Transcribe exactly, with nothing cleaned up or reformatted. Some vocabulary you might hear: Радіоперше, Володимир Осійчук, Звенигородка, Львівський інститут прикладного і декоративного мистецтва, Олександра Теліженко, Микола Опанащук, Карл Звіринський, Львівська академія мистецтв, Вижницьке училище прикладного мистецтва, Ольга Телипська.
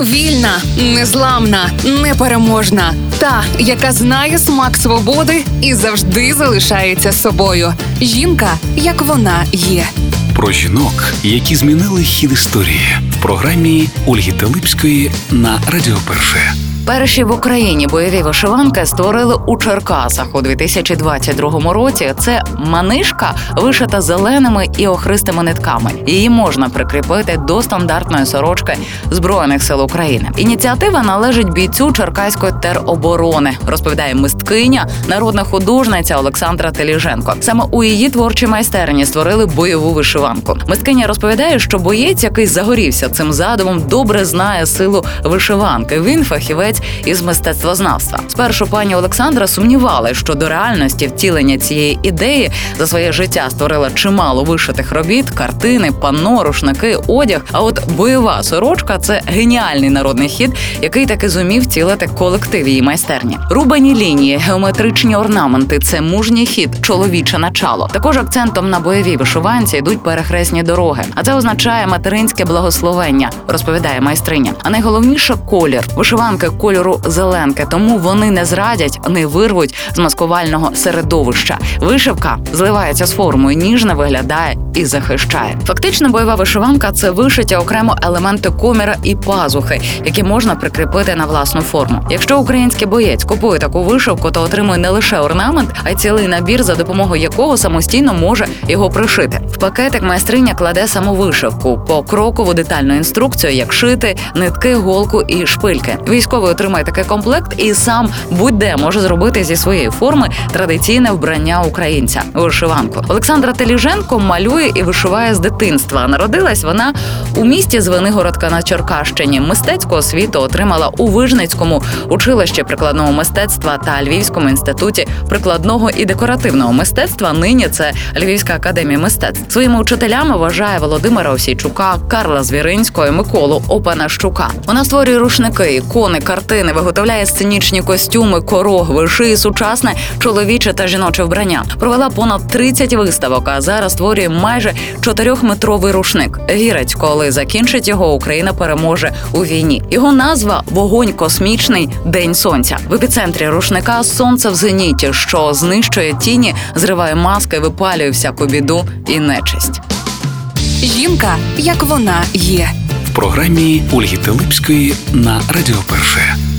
Вільна, незламна, непереможна. Та, яка знає смак свободи і завжди залишається собою. Жінка, як вона є. Про жінок, які змінили хід історії. В програмі Ольги Телипської на Радіоперше. Перші в Україні бойові вишиванки створили у Черкасах у дві тисячі двадцять другому році. Це манишка, вишита зеленими і охристими нитками. Її можна прикріпити до стандартної сорочки Збройних сил України. Ініціатива належить бійцю Черкаської тероборони, розповідає мисткиня, народна художниця Олександра Теліженко. Саме у її творчій майстерні створили бойову вишиванку. Мисткиня розповідає, що боєць, який загорівся цим задумом, добре знає силу вишиванки. Він фахівець із мистецтвознавства. Спершу пані Олександра сумнівалася, що до реальності втілення цієї ідеї за своє життя створила чимало вишитих робіт, картини, панно, рушники, одяг. А от бойова сорочка – це геніальний народний хід, який таки зумів втілити колектив її майстерні. Рубані лінії, геометричні орнаменти – це мужній хід, чоловіче начало. Також акцентом на бойовій вишиванці йдуть перехресні дороги. А це означає материнське благословення, розповідає майстриня. А найголовніше – колір. Вишиванки кольору зеленки, тому вони не зрадять, не вирвуть з маскувального середовища. Вишивка зливається з формою, ніжно виглядає і захищає. Фактично, бойова вишиванка – це вишиті окремо елементи коміра і пазухи, які можна прикріпити на власну форму. Якщо український боєць купує таку вишивку, то отримує не лише орнамент, а й цілий набір, за допомогою якого самостійно може його пришити. В пакетик майстриня кладе саму вишивку, покрокову детальну інструкцію, як шити, нитки, голку і шпильки. Військовий отримає такий комплект і сам будь-де може зробити зі своєї форми традиційне вбрання українця – вишиванку. Олександра Теліженко малює і вишиває з дитинства. Народилась вона у місті Звенигородка на Черкащині. Мистецьку освіту отримала у Вижницькому училищі прикладного мистецтва та Львівському інституті прикладного і декоративного мистецтва. Нині це Львівська академія мистецтв. Своїми учителями вважає Володимира Осійчука, Карла Звіринського і Миколу Опанащука. Вона створює рушники, ікони, картини, виготовляє сценічні костюми, корог, вишиє сучасне чоловіче та жіноче вбрання. Провела понад тридцять виставок, а зараз створює майже чотирьохметровий рушник. Вірить, коли закінчить його, Україна переможе у війні. Його назва – «Вогонь космічний, день сонця». В епіцентрі рушника сонце в зеніті, що знищує тіні, зриває маски, випалює всяку біду і нечисть. Жінка, як вона є. В програмі Ольги Телипської на Радіоперше.